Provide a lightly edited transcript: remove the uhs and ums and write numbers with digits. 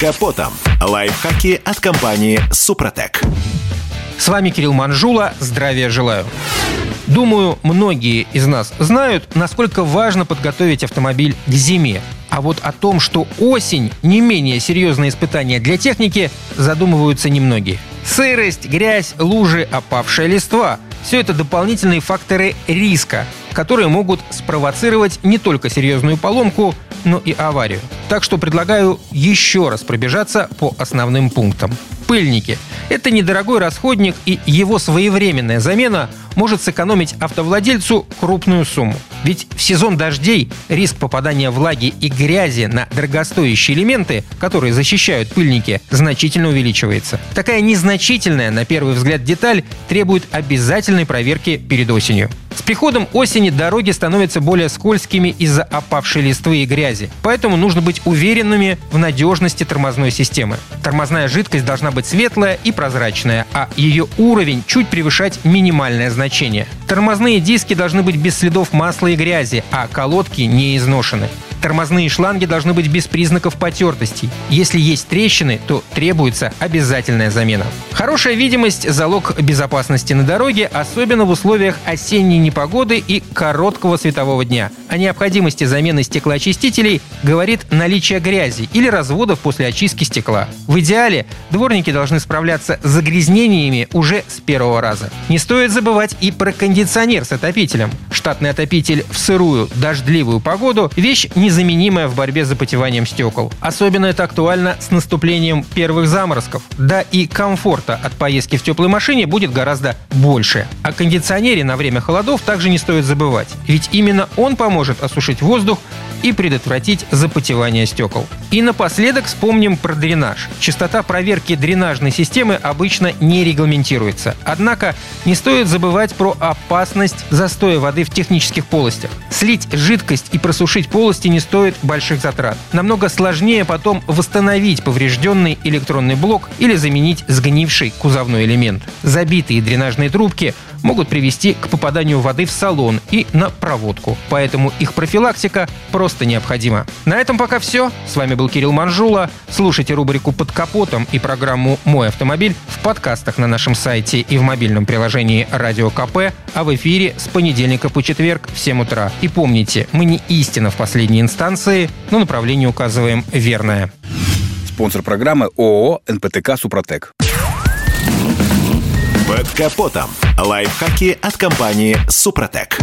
капотом. Лайфхаки от компании «Супротек». С вами Кирилл Манжула. Здравия желаю. Думаю, многие из нас знают, насколько важно подготовить автомобиль к зиме. А вот о том, что осень – не менее серьезное испытание для техники, задумываются немногие. Сырость, грязь, лужи, опавшая листва – все это дополнительные факторы риска, которые могут спровоцировать не только серьезную поломку, но и аварию. Так что предлагаю еще раз пробежаться по основным пунктам. Пыльники. Это недорогой расходник, и его своевременная замена может сэкономить автовладельцу крупную сумму. Ведь в сезон дождей риск попадания влаги и грязи на дорогостоящие элементы, которые защищают пыльники, значительно увеличивается. Такая незначительная, на первый взгляд, деталь требует обязательной проверки перед осенью. С приходом осени дороги становятся более скользкими из-за опавшей листвы и грязи, поэтому нужно быть уверенными в надежности тормозной системы. Тормозная жидкость должна быть светлая и прозрачная, а ее уровень чуть превышать минимальное значение. Тормозные диски должны быть без следов масла и грязи, а колодки не изношены. Тормозные шланги должны быть без признаков потертостей. Если есть трещины, то требуется обязательная замена. Хорошая видимость – залог безопасности на дороге, особенно в условиях осенней непогоды и короткого светового дня. О необходимости замены стеклоочистителей говорит наличие грязи или разводов после очистки стекла. В идеале дворники должны справляться с загрязнениями уже с первого раза. Не стоит забывать и про кондиционер с отопителем. Штатный отопитель в сырую, дождливую погоду – вещь незаменимая в борьбе с запотеванием стекол. Особенно это актуально с наступлением первых заморозков. Да и комфорта от поездки в теплой машине будет гораздо больше. О кондиционере на время холодов также не стоит забывать, ведь именно он поможет осушить воздух и предотвратить запотевание стекол. И напоследок вспомним про дренаж. Частота проверки дренажной системы обычно не регламентируется. Однако не стоит забывать про опасность застоя воды в технических полостях. Слить жидкость и просушить полости не стоит больших затрат. Намного сложнее потом восстановить поврежденный электронный блок или заменить сгнивший кузовной элемент. Забитые дренажные трубки могут привести к попаданию воды в салон и на проводку, поэтому их профилактика просто необходима. На этом пока все. С вами был Кирилл Манжула. Слушайте рубрику «Под капотом» и программу «Мой автомобиль» в подкастах на нашем сайте и в мобильном приложении «Радио КП», а в эфире с понедельника по четверг в 7 утра. И помните, мы не истина в последней инстанции, но направление указываем верное. Спонсор программы ООО «НПТК Супротек». «Под капотом» – лайфхаки от компании «Супротек».